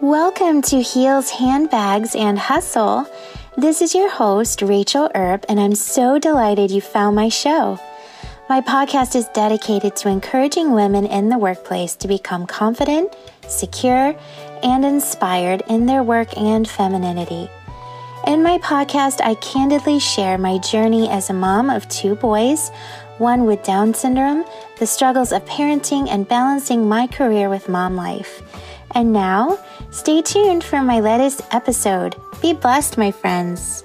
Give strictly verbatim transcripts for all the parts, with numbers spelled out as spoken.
Welcome to Heels, Handbags, and Hustle. This is your host, Rachel Erb, and I'm so delighted you found my show. My podcast is dedicated to encouraging women in the workplace to become confident, secure, and inspired in their work and femininity. In my podcast, I candidly share my journey as a mom of two boys, one with Down syndrome, the struggles of parenting, and balancing my career with mom life. And now, stay tuned for my latest episode. Be blessed, my friends.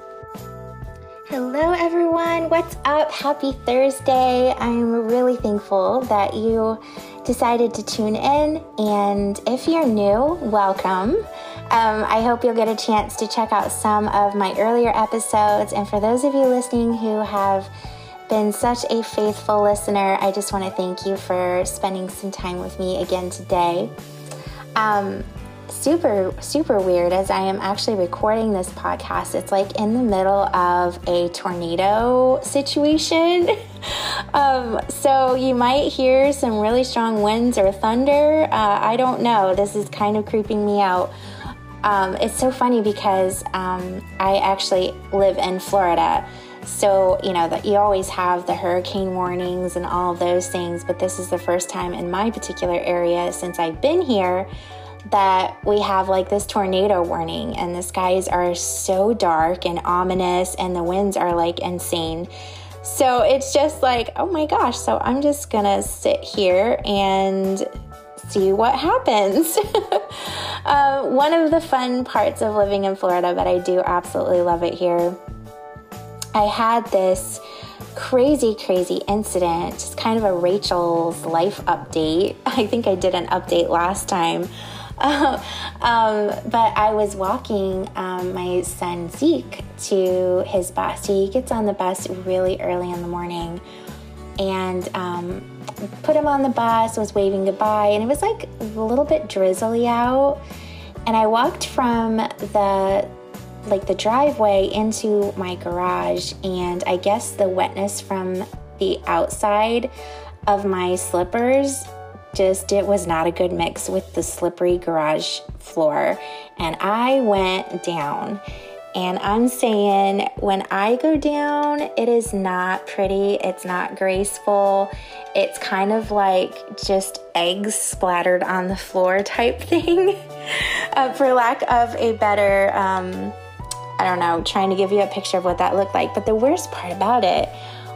Hello, everyone. What's up? Happy Thursday. I'm really thankful that you decided to tune in. And if you're new, welcome. Um, I hope you'll get a chance to check out some of my earlier episodes. And for those of you listening who have been such a faithful listener, I just want to thank you for spending some time with me again today. Um, super, super weird as I am actually recording this podcast. It's like in the middle of a tornado situation. um, so you might hear some really strong winds or thunder. Uh, I don't know. This is kind of creeping me out. Um, it's so funny because um, I actually live in Florida. So, you know, that you always have the hurricane warnings and all of those things, but this is the first time in my particular area since I've been here that we have like this tornado warning, and the skies are so dark and ominous and the winds are like insane. So it's just like, oh my gosh, so I'm just gonna sit here and see what happens. uh, one of the fun parts of living in Florida, but I do absolutely love it here. I had this crazy, crazy incident, just kind of a Rachel's life update. I think I did an update last time. Uh, um, but I was walking um, my son Zeke to his bus. So he gets on the bus really early in the morning, and um, put him on the bus, was waving goodbye, and it was like a little bit drizzly out. And I walked from the like the driveway into my garage, and I guess the wetness from the outside of my slippers just, it was not a good mix with the slippery garage floor, and I went down. And I'm saying, when I go down, it is not pretty, it's not graceful, it's kind of like just eggs splattered on the floor type thing, uh, for lack of a better um I don't know, trying to give you a picture of what that looked like. But the worst part about it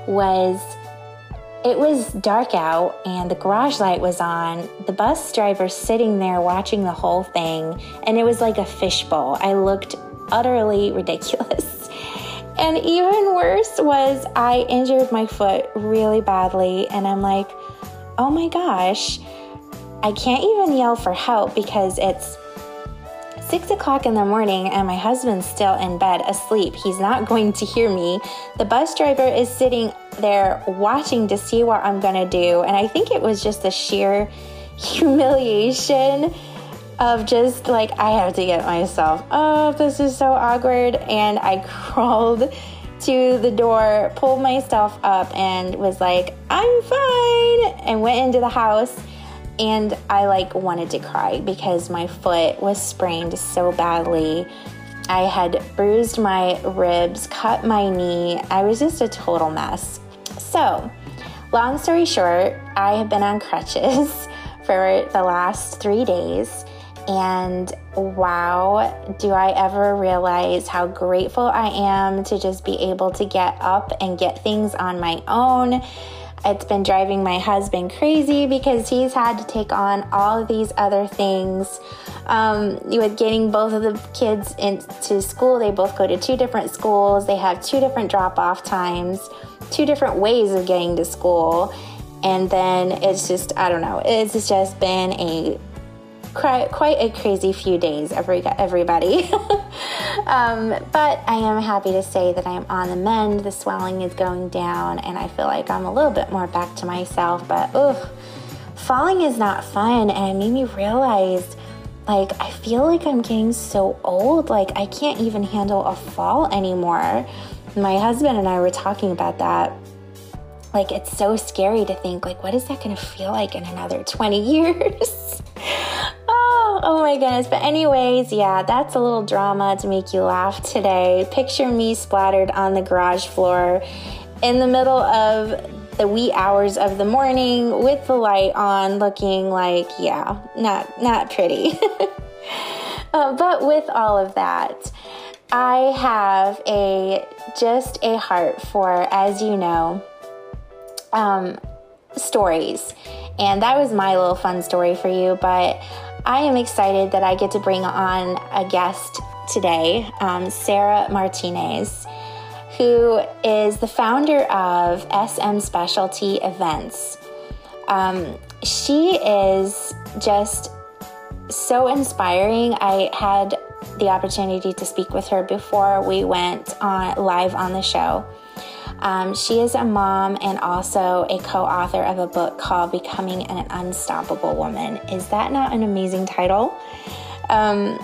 was it was dark out and the garage light was on. The bus driver sitting there watching the whole thing, and it was like a fishbowl. I looked utterly ridiculous. And even worse was I injured my foot really badly, and I'm like, oh my gosh, I can't even yell for help because it's Six o'clock in the morning and my husband's still in bed asleep. He's not going to hear me. The bus driver is sitting there watching to see what I'm gonna do. And I think it was just the sheer humiliation of just like, I have to get myself up. This is so awkward. And I crawled to the door, pulled myself up, and was like, I'm fine, and went into the house. And I like wanted to cry because my foot was sprained so badly. I had bruised my ribs, cut my knee. I was just a total mess. So, long story short, I have been on crutches for the last three days. And wow, do I ever realize how grateful I am to just be able to get up and get things on my own. It's been driving my husband crazy because he's had to take on all of these other things. Um, with getting both of the kids into school, they both go to two different schools. They have two different drop-off times, two different ways of getting to school. And then it's just, I don't know, it's just been a quite, quite a crazy few days, every, everybody. Um, but I am happy to say that I am on the mend. The swelling is going down, and I feel like I'm a little bit more back to myself. But ugh, falling is not fun, and it made me realize, like, I feel like I'm getting so old. Like, I can't even handle a fall anymore. My husband and I were talking about that. Like, it's so scary to think, like, what is that going to feel like in another twenty years? Oh, oh my my goodness. But anyways, yeah, that's a little drama to make you laugh today. Picture me splattered on the garage floor in the middle of the wee hours of the morning with the light on, looking like, yeah, not, not pretty. uh, but with all of that, I have a just a heart for, as you know, um, stories. And that was my little fun story for you. But I am excited that I get to bring on a guest today, um, Sarah Martinez, who is the founder of S M Specialty Events. Um, she is just so inspiring. I had the opportunity to speak with her before we went on live on the show. Um, she is a mom and also a co-author of a book called Becoming an Unstoppable Woman. Is that not an amazing title? Um,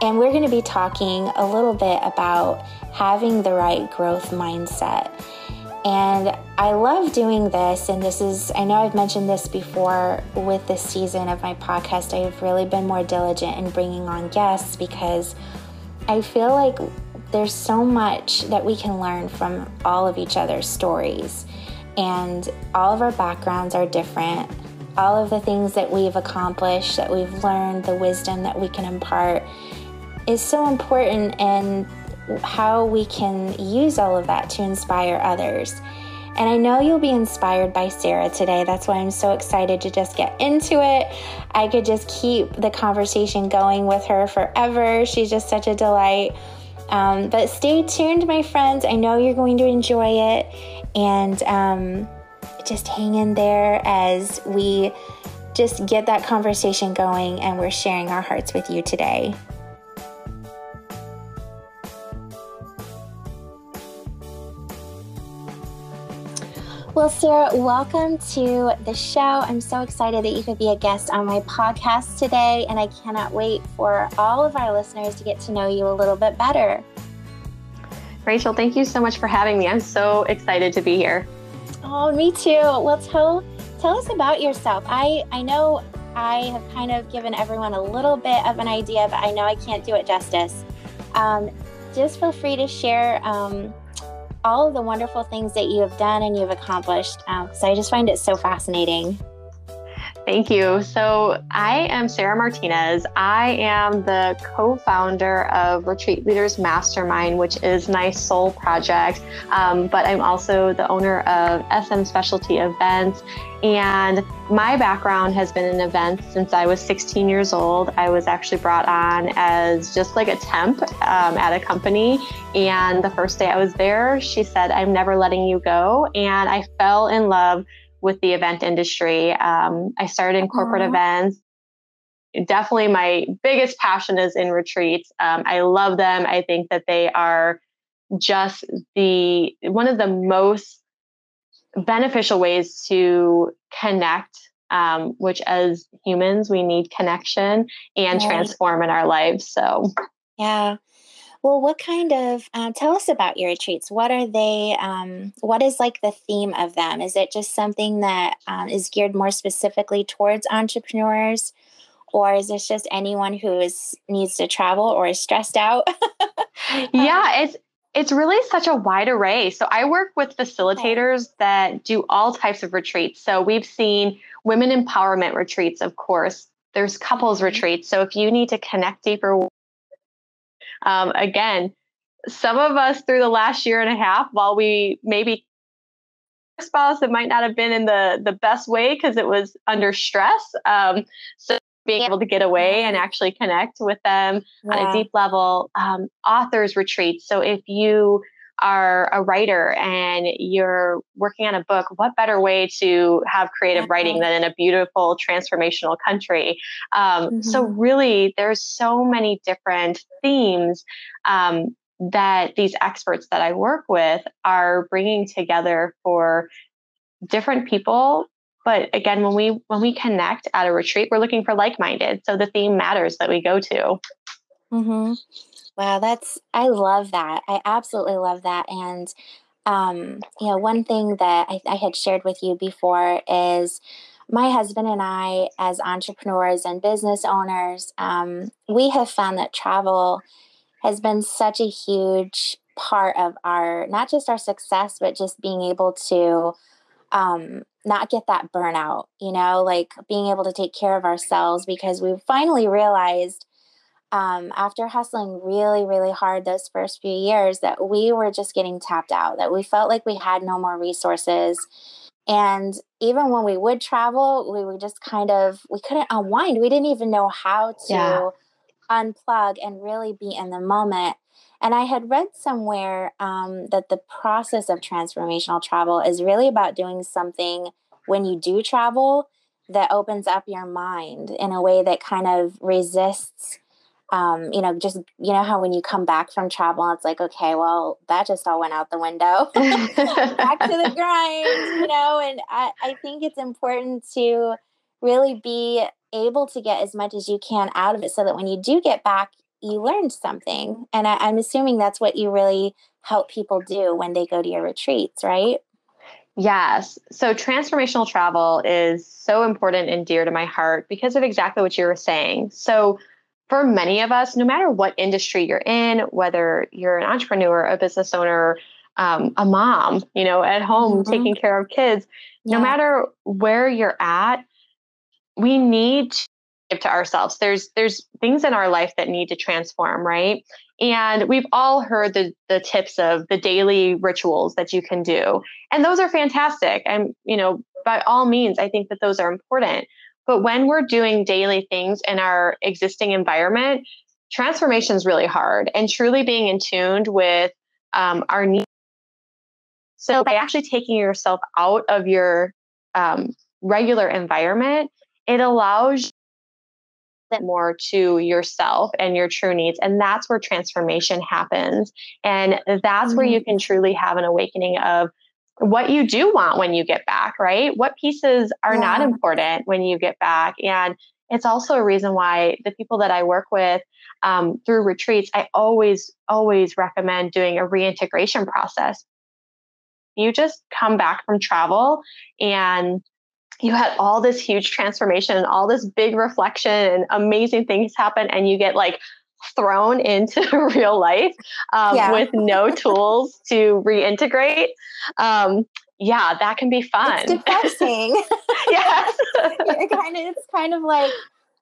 and we're going to be talking a little bit about having the right growth mindset. And I love doing this, and this is, I know I've mentioned this before with this season of my podcast, I've really been more diligent in bringing on guests because I feel like there's so much that we can learn from all of each other's stories, and all of our backgrounds are different. All of the things that we've accomplished, that we've learned, the wisdom that we can impart is so important, and how we can use all of that to inspire others. And I know you'll be inspired by Sarah today. That's why I'm so excited to just get into it. I could just keep the conversation going with her forever. She's just such a delight. Um, but stay tuned, my friends. I know you're going to enjoy it. And um, just hang in there as we just get that conversation going, and we're sharing our hearts with you today. Well, Sarah, welcome to the show. I'm so excited that you could be a guest on my podcast today, and I cannot wait for all of our listeners to get to know you a little bit better. Rachel, thank you so much for having me. I'm so excited to be here. Oh, me too. Well, tell, tell us about yourself. I, I know I have kind of given everyone a little bit of an idea, but I know I can't do it justice. Um, just feel free to share um all of the wonderful things that you have done and you've accomplished. Um, so I just find it so fascinating. Thank you. So I am Sarah Martinez. I am the co-founder of Retreat Leaders Mastermind, which is my soul project. Um, but I'm also the owner of S M Specialty Events. And my background has been in events since I was sixteen years old. I was actually brought on as just like a temp um, at a company. And the first day I was there, she said, "I'm never letting you go." And I fell in love with the event industry. Um, I started in corporate Aww. events. Definitely my biggest passion is in retreats. Um, I love them. I think that they are just the one of the most beneficial ways to connect, um, which as humans, we need connection and right. transform in our lives. So, yeah. Well, what kind of, um, tell us about your retreats. What are they, um, what is like the theme of them? Is it just something that um, is geared more specifically towards entrepreneurs, or is this just anyone who is needs to travel or is stressed out? yeah, it's, it's really such a wide array. So I work with facilitators that do all types of retreats. So we've seen women empowerment retreats, of course, there's couples retreats. So if you need to connect deeper, Um, again, some of us through the last year and a half, while we maybe spouse, it might not have been in the, the best way because it was under stress. Um, so being able to get away and actually connect with them yeah. on a deep level, um, authors retreats. So if you are a writer and you're working on a book, what better way to have creative okay. writing than in a beautiful transformational country? Um, mm-hmm. So really, there's so many different themes um, that these experts that I work with are bringing together for different people. But again, when we when we connect at a retreat, we're looking for like-minded. So the theme matters that we go to. Mm-hmm. Wow, that's, I love that. I absolutely love that. And, um, you know, one thing that I, I had shared with you before is my husband and I, as entrepreneurs and business owners, um, we have found that travel has been such a huge part of our, not just our success, but just being able to um, not get that burnout, you know, like being able to take care of ourselves, because we finally realized um, after hustling really, really hard those first few years that we were just getting tapped out, that we felt like we had no more resources. And even when we would travel, we were just kind of, we couldn't unwind. We didn't even know how to yeah. unplug and really be in the moment. And I had read somewhere um, that the process of transformational travel is really about doing something when you do travel that opens up your mind in a way that kind of resists, um, you know, just, you know, how when you come back from travel, it's like, okay, well, that just all went out the window. Back to the grind, you know, and I, I think it's important to really be able to get as much as you can out of it so that when you do get back, you learned something. And I, I'm assuming that's what you really help people do when they go to your retreats, right? Yes. So transformational travel is so important and dear to my heart because of exactly what you were saying. So for many of us, no matter what industry you're in, whether you're an entrepreneur, a business owner, um, a mom, you know, at home mm-hmm. taking care of kids, yeah. no matter where you're at, we need to to ourselves. There's there's things in our life that need to transform, right? And we've all heard the the tips of the daily rituals that you can do. And those are fantastic. And, you know, by all means, I think that those are important. But when we're doing daily things in our existing environment, transformation is really hard, and truly being in tune with um, our needs. So by actually taking yourself out of your um, regular environment, it allows you more to yourself and your true needs. And that's where transformation happens. And that's mm-hmm. where you can truly have an awakening of what you do want when you get back, right? What pieces are yeah. not important when you get back. And it's also a reason why the people that I work with um, through retreats, I always, always recommend doing a reintegration process. You just come back from travel and you had all this huge transformation and all this big reflection and amazing things happen, and you get like thrown into real life um, yeah. with no tools to reintegrate. Um, yeah, that can be fun. It's depressing. Yes. it kind of, it's kind of like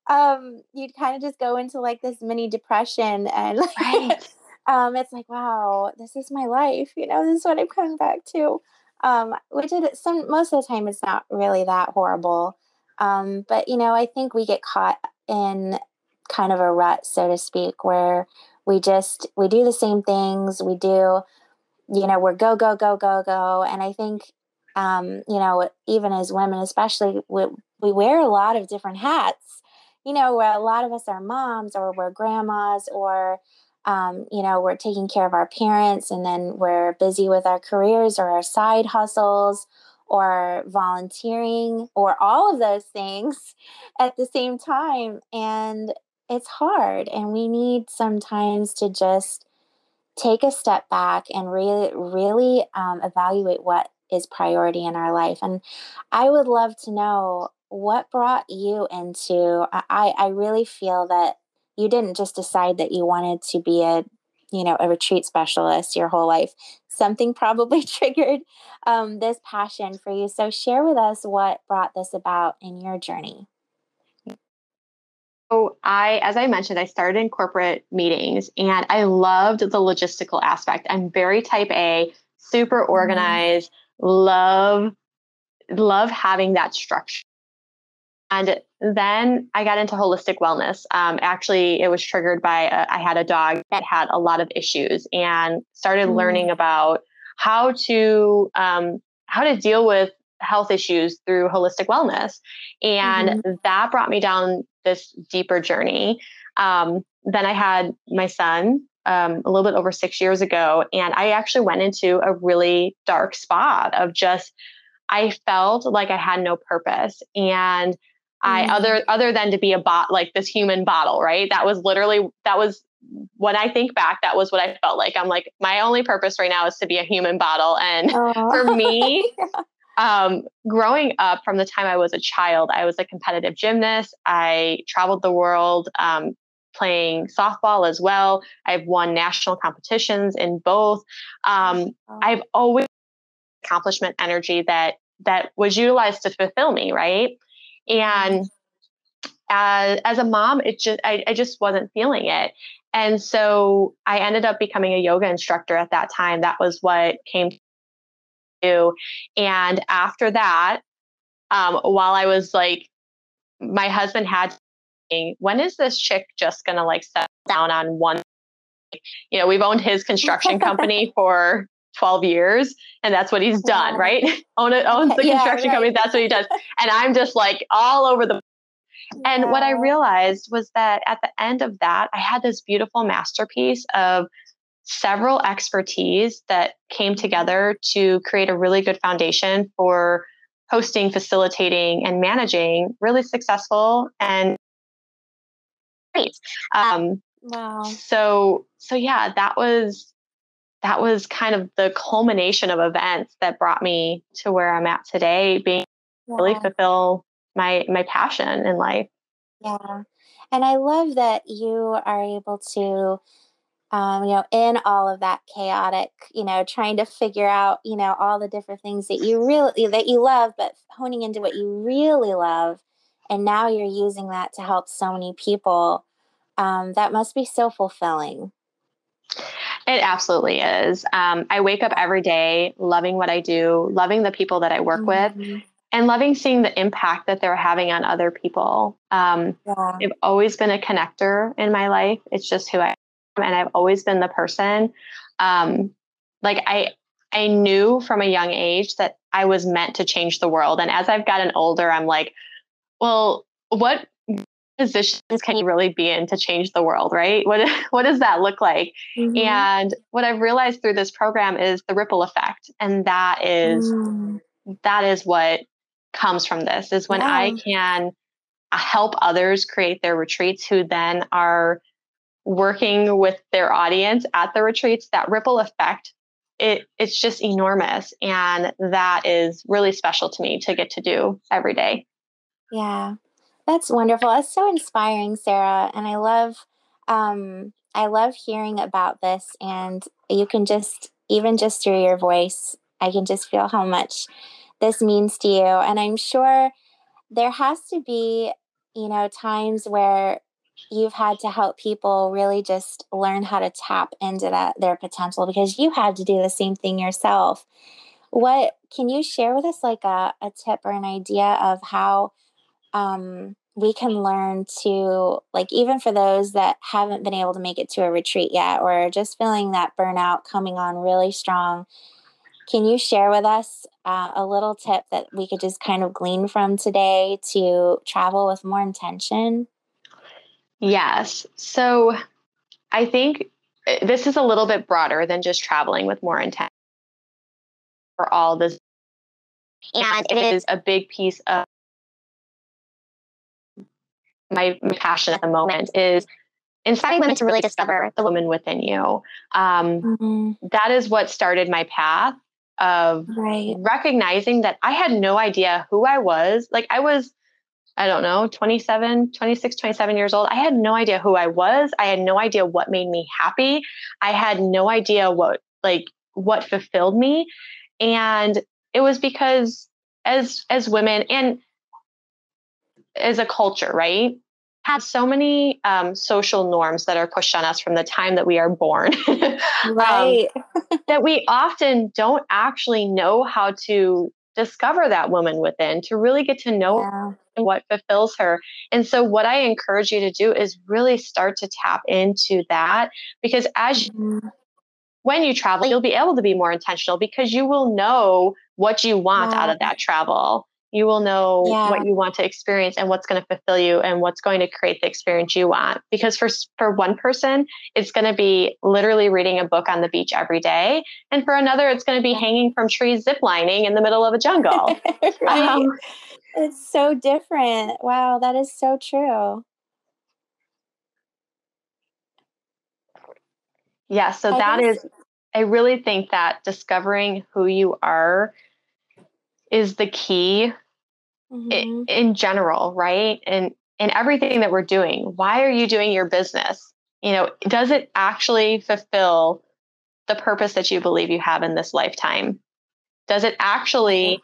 um, you'd kind of just go into like this mini depression and like, right. um, it's like, wow, this is my life. You know, this is what I'm coming back to. Um, which it, some, most of the time it's not really that horrible. Um, but, you know, I think we get caught in kind of a rut, so to speak, where we just, we do the same things we do, you know, we're go, go, go, go, go. And I think, um, you know, even as women, especially we, we wear a lot of different hats, you know, where a lot of us are moms or we're grandmas or, Um, you know, we're taking care of our parents, and then we're busy with our careers or our side hustles or volunteering or all of those things at the same time. And it's hard. And we need sometimes to just take a step back and really, really um, evaluate what is priority in our life. And I would love to know what brought you into, I, I really feel that you didn't just decide that you wanted to be a, you know, a retreat specialist your whole life. Something probably triggered um, this passion for you. So share with us what brought this about in your journey. So I, as I mentioned, I started in corporate meetings and I loved the logistical aspect. I'm very type A, super organized, mm-hmm. love, love having that structure. And then I got into holistic wellness. Um, actually, it was triggered by a, I had a dog that had a lot of issues, and started mm. learning about how to um, how to deal with health issues through holistic wellness. And mm. that brought me down this deeper journey. Um, then I had my son um, a little bit over six years ago, and I actually went into a really dark spot of just I felt like I had no purpose and. I other other than to be a bot like this human bottle, right? That was literally that was when I think back, that was what I felt like. I'm like, my only purpose right now is to be a human bottle. And oh. for me, Um, growing up, from the time I was a child, I was a competitive gymnast. I traveled the world um, playing softball as well. I've won national competitions in both. Um, oh. I've always had accomplishment energy that that was utilized to fulfill me, right? And as, as a mom, it just I, I just wasn't feeling it. And so I ended up becoming a yoga instructor at that time. That was what came to do. And after that, um, while I was like, my husband had, when is this chick just going to like settle down on one? You know, we've owned his construction company for twelve years and that's what he's done, yeah. right? Own it, owns the yeah, construction right. company. That's what he does. And I'm just like all over the And yeah. what I realized was that at the end of that, I had this beautiful masterpiece of several expertise that came together to create a really good foundation for hosting, facilitating, and managing really successful and great. Um, wow. So, so yeah, that was, that was kind of the culmination of events that brought me to where I'm at today, being yeah. really fulfilled. my my passion in life. Yeah. And I love that you are able to, um, you know, in all of that chaotic, you know, trying to figure out, you know, all the different things that you really, that you love, but honing into what you really love. And now you're using that to help so many people. Um, that must be so fulfilling. It absolutely is. Um, I wake up every day loving what I do, loving the people that I work mm-hmm. with. And loving seeing the impact that they're having on other people. Um, yeah. I've always been a connector in my life. It's just who I am. And I've always been the person. Um, like I, I knew from a young age that I was meant to change the world. And as I've gotten older, I'm like, well, what positions can you really be in to change the world, right? What, what does that look like? Mm-hmm. And what I've realized through this program is the ripple effect. And that is, mm. that is what comes from this is when yeah. I can help others create their retreats who then are working with their audience at the retreats, that ripple effect, it it's just enormous. And that is really special to me to get to do every day. Yeah, that's wonderful. That's so inspiring, Sarah. And I love, um, I love hearing about this, and you can just, even just through your voice, I can just feel how much this means to you. And I'm sure there has to be, you know, times where you've had to help people really just learn how to tap into that, their potential, because you had to do the same thing yourself. What can you share with us, like a, a tip or an idea of how um, we can learn to, like, even for those that haven't been able to make it to a retreat yet, or just feeling that burnout coming on really strong? Can you share with us uh, a little tip that we could just kind of glean from today to travel with more intention? Yes. So I think this is a little bit broader than just traveling with more intention for all this. And it is a big piece of my, my passion at the moment is inspiring women to really discover the woman within you. Um, mm-hmm. That is what started my path of right. recognizing that I had no idea who I was. Like I was, I don't know, twenty-seven, twenty-six, twenty-seven years old. I had no idea who I was. I had no idea what made me happy. I had no idea what, like what fulfilled me. And it was because as, as women and as a culture, right, have so many um, social norms that are pushed on us from the time that we are born, right? um, that we often don't actually know how to discover that woman within, to really get to know yeah. what fulfills her. And so what I encourage you to do is really start to tap into that, because as you, when you travel, you'll be able to be more intentional because you will know what you want yeah. out of that travel. You will know yeah. what you want to experience and what's going to fulfill you and what's going to create the experience you want. Because for for one person, it's going to be literally reading a book on the beach every day. And for another, it's going to be hanging from trees, ziplining in the middle of a jungle. right. um, it's so different. Wow, that is so true. Yeah, so I that guess- is, I really think that discovering who you are is the key mm-hmm. in, in general, right? And in everything that we're doing, why are you doing your business? You know, does it actually fulfill the purpose that you believe you have in this lifetime? Does it actually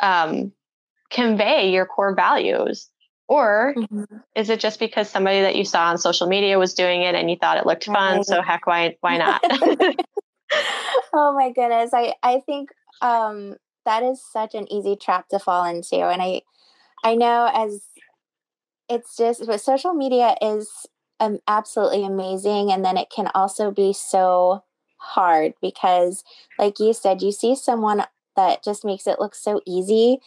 um, convey your core values? Or mm-hmm. is it just because somebody that you saw on social media was doing it and you thought it looked fun? So heck, why, why not? Oh my goodness. I, I think um, that is such an easy trap to fall into. And I, I know as it's just, but social media is um, absolutely amazing. And then it can also be so hard because like you said, you see someone that just makes it look so easy,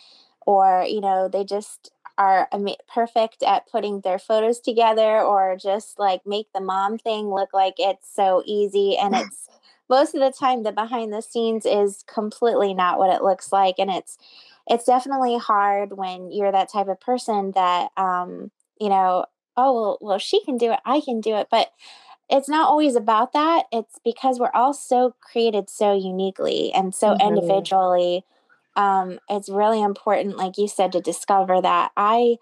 or, you know, they just are perfect at putting their photos together, or just like make the mom thing look like it's so easy. And it's most of the time the behind the scenes is completely not what it looks like. And it's, it's definitely hard when you're that type of person that, um, you know, oh, well, well, she can do it, I can do it. But it's not always about that. It's because we're all so created so uniquely and so mm-hmm. individually. Um, it's really important, like you said, to discover that. I,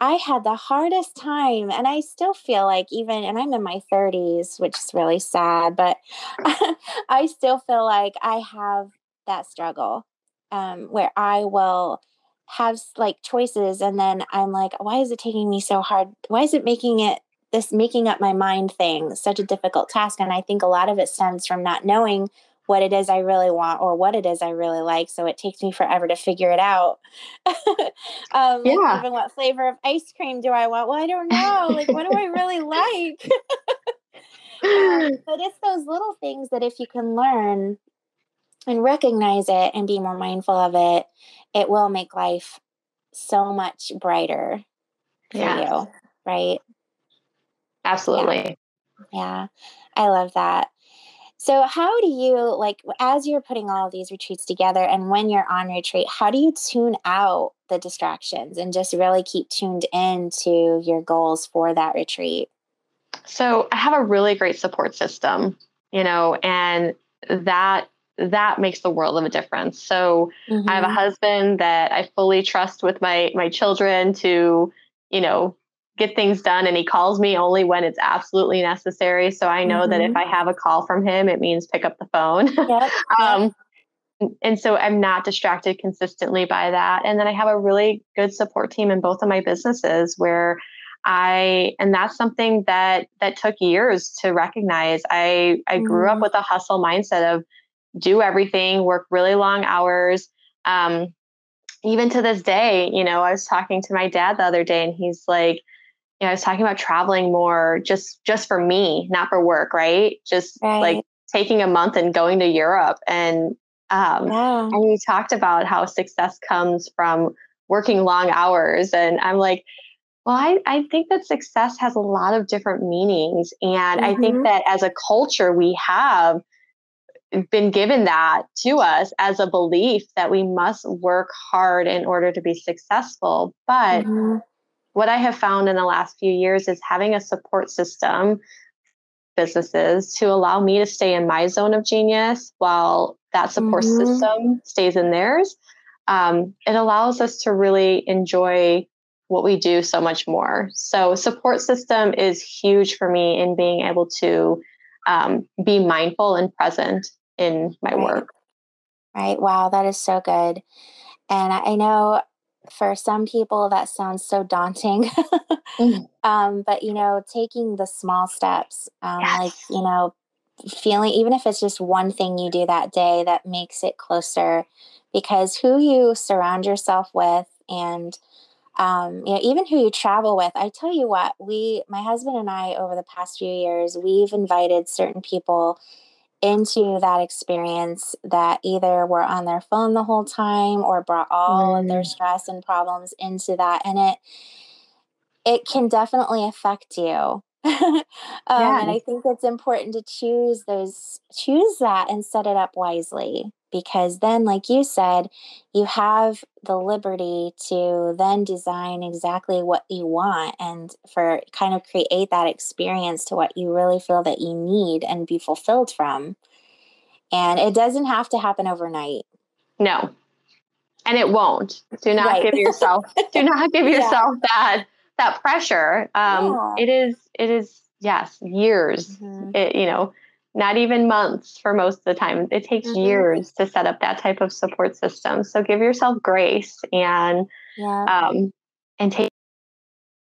I had the hardest time, and I still feel like even, and I'm in my thirties, which is really sad, but I still feel like I have that struggle, um, where I will have like choices. And then I'm like, why is it taking me so hard? Why is it making it this making up my mind thing such a difficult task? And I think a lot of it stems from not knowing what it is I really want or what it is I really like. So it takes me forever to figure it out. um, yeah. Like even what flavor of ice cream do I want? Well, I don't know. Like, what do I really like? um, but it's those little things that if you can learn and recognize it and be more mindful of it, it will make life so much brighter for yeah. you. Right. Absolutely. Yeah. yeah. I love that. So how do you, like, as you're putting all of these retreats together and when you're on retreat, how do you tune out the distractions and just really keep tuned in to your goals for that retreat? So I have a really great support system, you know, and that that makes the world of a difference. So mm-hmm. I have a husband that I fully trust with my my children to, you know, get things done. And he calls me only when it's absolutely necessary. So I know mm-hmm. that if I have a call from him, it means pick up the phone. Yep. um, and so I'm not distracted consistently by that. And then I have a really good support team in both of my businesses where I, and that's something that, that took years to recognize. I, I mm-hmm. grew up with a hustle mindset of do everything, work really long hours. Um, even to this day, you know, I was talking to my dad the other day and he's like, you know, I was talking about traveling more just, just for me, not for work, right? Just right. like taking a month and going to Europe. And, um, wow. and he talked about how success comes from working long hours. And I'm like, well, I, I think that success has a lot of different meanings. And mm-hmm. I think that as a culture, we have been given that to us as a belief that we must work hard in order to be successful. But mm-hmm. what I have found in the last few years is having a support system, businesses, to allow me to stay in my zone of genius while that support mm-hmm. system stays in theirs. Um, it allows us to really enjoy what we do so much more. So support system is huge for me in being able to um, be mindful and present in my right. work. Right. Wow. That is so good. And I, I know for some people that sounds so daunting, mm-hmm. um, but, you know, taking the small steps, um, yes. like, you know, feeling, even if it's just one thing you do that day that makes it closer, because who you surround yourself with and, um, you know, even who you travel with, I tell you what, we, my husband and I, over the past few years, we've invited certain people into that experience that either were on their phone the whole time or brought all mm. of their stress and problems into that. And it, it can definitely affect you. um, yeah. And I think it's important to choose those, choose that and set it up wisely, because then, like you said, you have the liberty to then design exactly what you want and for kind of create that experience to what you really feel that you need and be fulfilled from. And it doesn't have to happen overnight. No, and it won't. Do not right. give yourself, do not give yeah. yourself that, that pressure. Um, yeah. It is, it is, yes, years, mm-hmm. it, you know, not even months for most of the time. It takes mm-hmm. years to set up that type of support system. So give yourself grace and, yeah. um, and take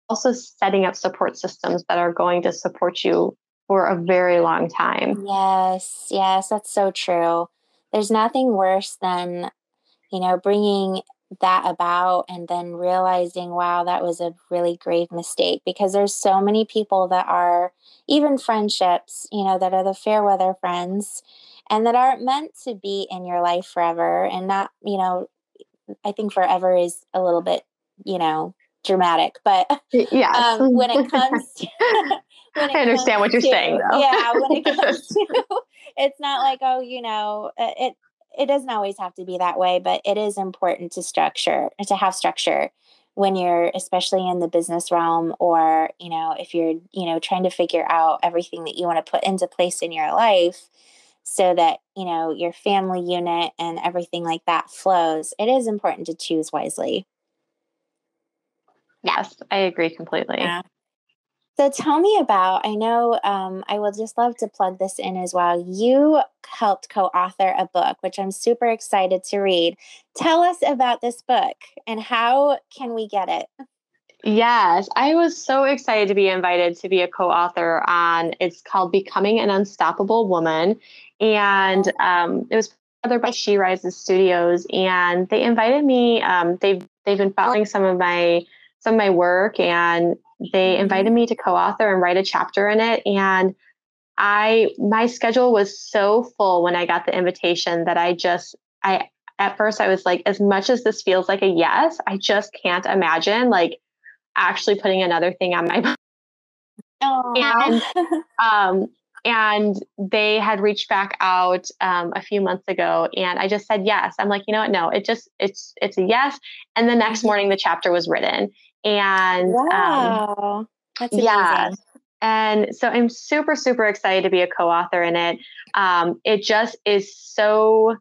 also setting up support systems that are going to support you for a very long time. Yes. Yes. That's so true. There's nothing worse than, you know, bringing that about and then realizing, wow, that was a really grave mistake, because there's so many people that are, even friendships, you know, that are the fair weather friends and that aren't meant to be in your life forever. And not, you know, I think forever is a little bit, you know, dramatic, but yes. um, when it comes to, when it I understand comes what you're to, saying though. Yeah. When it comes to, it's not like, oh, you know, it, it doesn't always have to be that way, but it is important to structure, to have structure when you're, especially in the business realm, or, you know, if you're, you know, trying to figure out everything that you want to put into place in your life so that, you know, your family unit and everything like that flows. It is important to choose wisely. Yes, I agree completely. Yeah. So tell me about, I know um, I would just love to plug this in as well. You helped co-author a book, which I'm super excited to read. Tell us about this book and how can we get it? Yes, I was so excited to be invited to be a co-author on, it's called Becoming an Unstoppable Woman. And um, it was authored by She Rises Studios. And they invited me, um, they've, they've been following some of my, some of my work, and they invited me to co-author and write a chapter in it. And I, my schedule was so full when I got the invitation that I just, I, at first I was like, as much as this feels like a yes, I just can't imagine like actually putting another thing on my mind. And, um, and they had reached back out um, a few months ago, and I just said yes. I'm like, you know what? No, it just, it's, it's a yes. And the next morning the chapter was written. And wow. um, That's yeah, and so I'm super, super excited to be a co-author in it. Um, it just is so,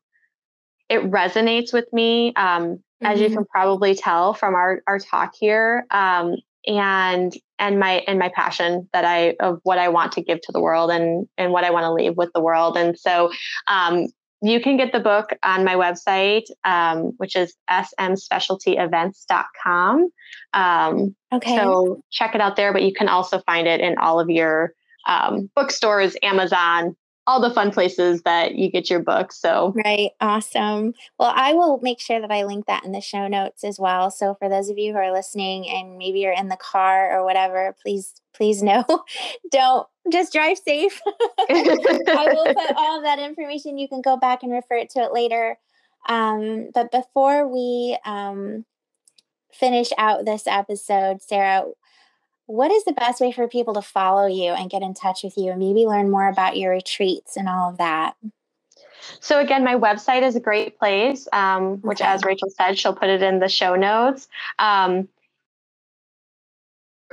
it resonates with me, um, mm-hmm. as you can probably tell from our, our talk here, um, and and my and my passion that I of what I want to give to the world and and what I want to leave with the world. And so um, you can get the book on my website, um, which is S M specialty events dot com. Um, okay. So check it out there, but you can also find it in all of your um, bookstores, Amazon, all the fun places that you get your books. So right. Awesome. Well, I will make sure that I link that in the show notes as well. So for those of you who are listening and maybe you're in the car or whatever, please, please no, don't just drive safe. I will put all that information. You can go back and refer to it later. Um, but before we um, finish out this episode, Sarah, what is the best way for people to follow you and get in touch with you and maybe learn more about your retreats and all of that? So again, my website is a great place, um, which okay. as Rachel said, she'll put it in the show notes, um,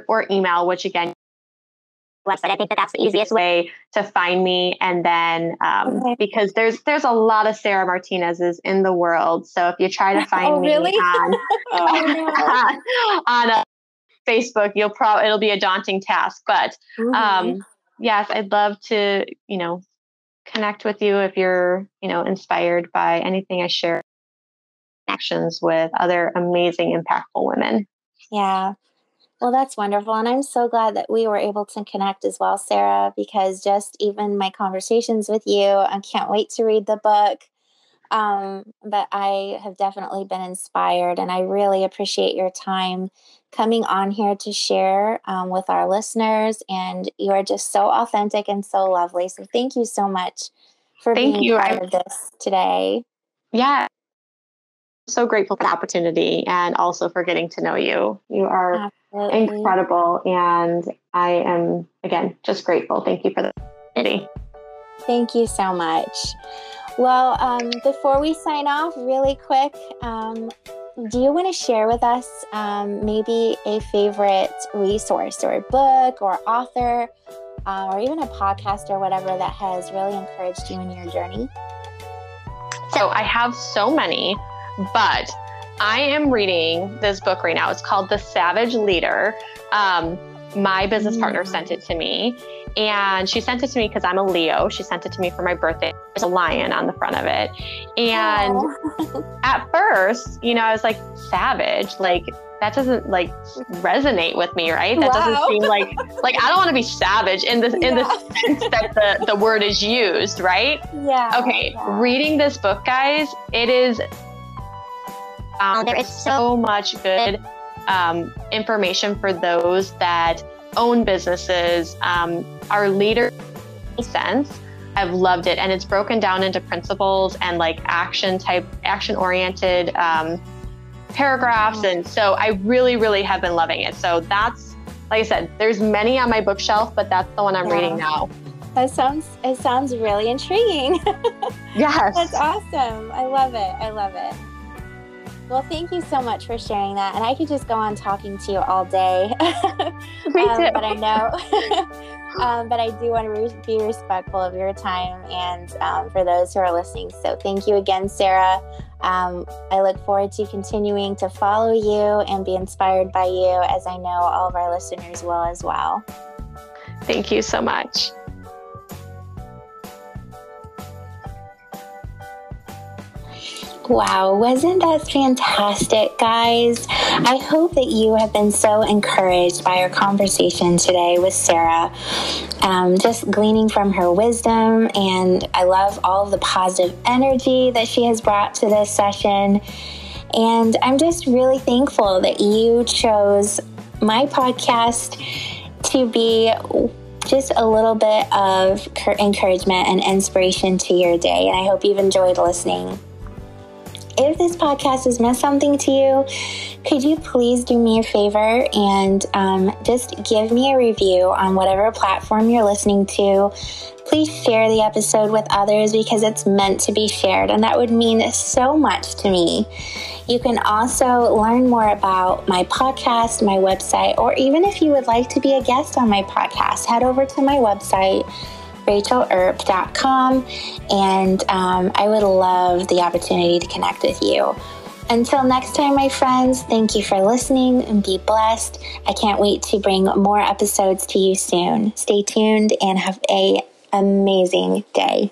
or email, which again, website. I think that that's the easiest way to find me. And then um, okay. because there's there's a lot of Sarah Martinez's in the world. So if you try to find oh, me really? on, oh, no. on a Facebook, you'll probably, it'll be a daunting task, but mm-hmm. um, yes, I'd love to, you know, connect with you if you're, you know, inspired by anything I share, connections with other amazing, impactful women. Yeah. Well, that's wonderful. And I'm so glad that we were able to connect as well, Sarah, because just even my conversations with you, I can't wait to read the book. Um, but I have definitely been inspired, and I really appreciate your time coming on here to share um, with our listeners. And you are just so authentic and so lovely. So thank you so much for thank being you. part I'm, of this today. Yeah. So grateful for the opportunity and also for getting to know you. You are Absolutely. incredible. And I am, again, just grateful. Thank you for the opportunity. Thank you so much. Well, um, before we sign off really quick, um, do you want to share with us um, maybe a favorite resource or book or author uh, or even a podcast or whatever that has really encouraged you in your journey? So I have so many, but I am reading this book right now. It's called The Savage Leader. Um, my business partner sent it to me, and she sent it to me because I'm a Leo. She sent it to me for my birthday. There's a lion on the front of it. And at first, you know, I was like, savage, like that doesn't like resonate with me, right? That wow. doesn't seem like, like I don't want to be savage in the, yeah. in the sense that the, the word is used, right? Yeah. Okay. Yeah. Reading this book, guys, it is, Um, there is so much good um, information for those that own businesses, um, are leaders in a sense. I've loved it. And it's broken down into principles and like action type, action oriented um, paragraphs. Mm-hmm. And so I really, really have been loving it. So that's, like I said, there's many on my bookshelf, but that's the one I'm yeah. reading now. That sounds, it sounds really intriguing. Yes. That's awesome. I love it. I love it. Well, thank you so much for sharing that. And I could just go on talking to you all day. Me um, too. But I know, um, but I do want to re- be respectful of your time and um, for those who are listening. So thank you again, Sarah. Um, I look forward to continuing to follow you and be inspired by you, as I know all of our listeners will as well. Thank you so much. Wow, wasn't that fantastic, guys? I hope that you have been so encouraged by our conversation today with Sarah, um, just gleaning from her wisdom, and I love all of the positive energy that she has brought to this session, and I'm just really thankful that you chose my podcast to be just a little bit of encouragement and inspiration to your day, and I hope you've enjoyed listening. If this podcast has meant something to you, could you please do me a favor and um, just give me a review on whatever platform you're listening to. Please share the episode with others because it's meant to be shared, and that would mean so much to me. You can also learn more about my podcast, my website, or even if you would like to be a guest on my podcast, head over to my website, rachel erb dot com, and um, I would love the opportunity to connect with you. Until next time, my friends, thank you for listening and be blessed. I can't wait to bring more episodes to you soon. Stay tuned and have an amazing day.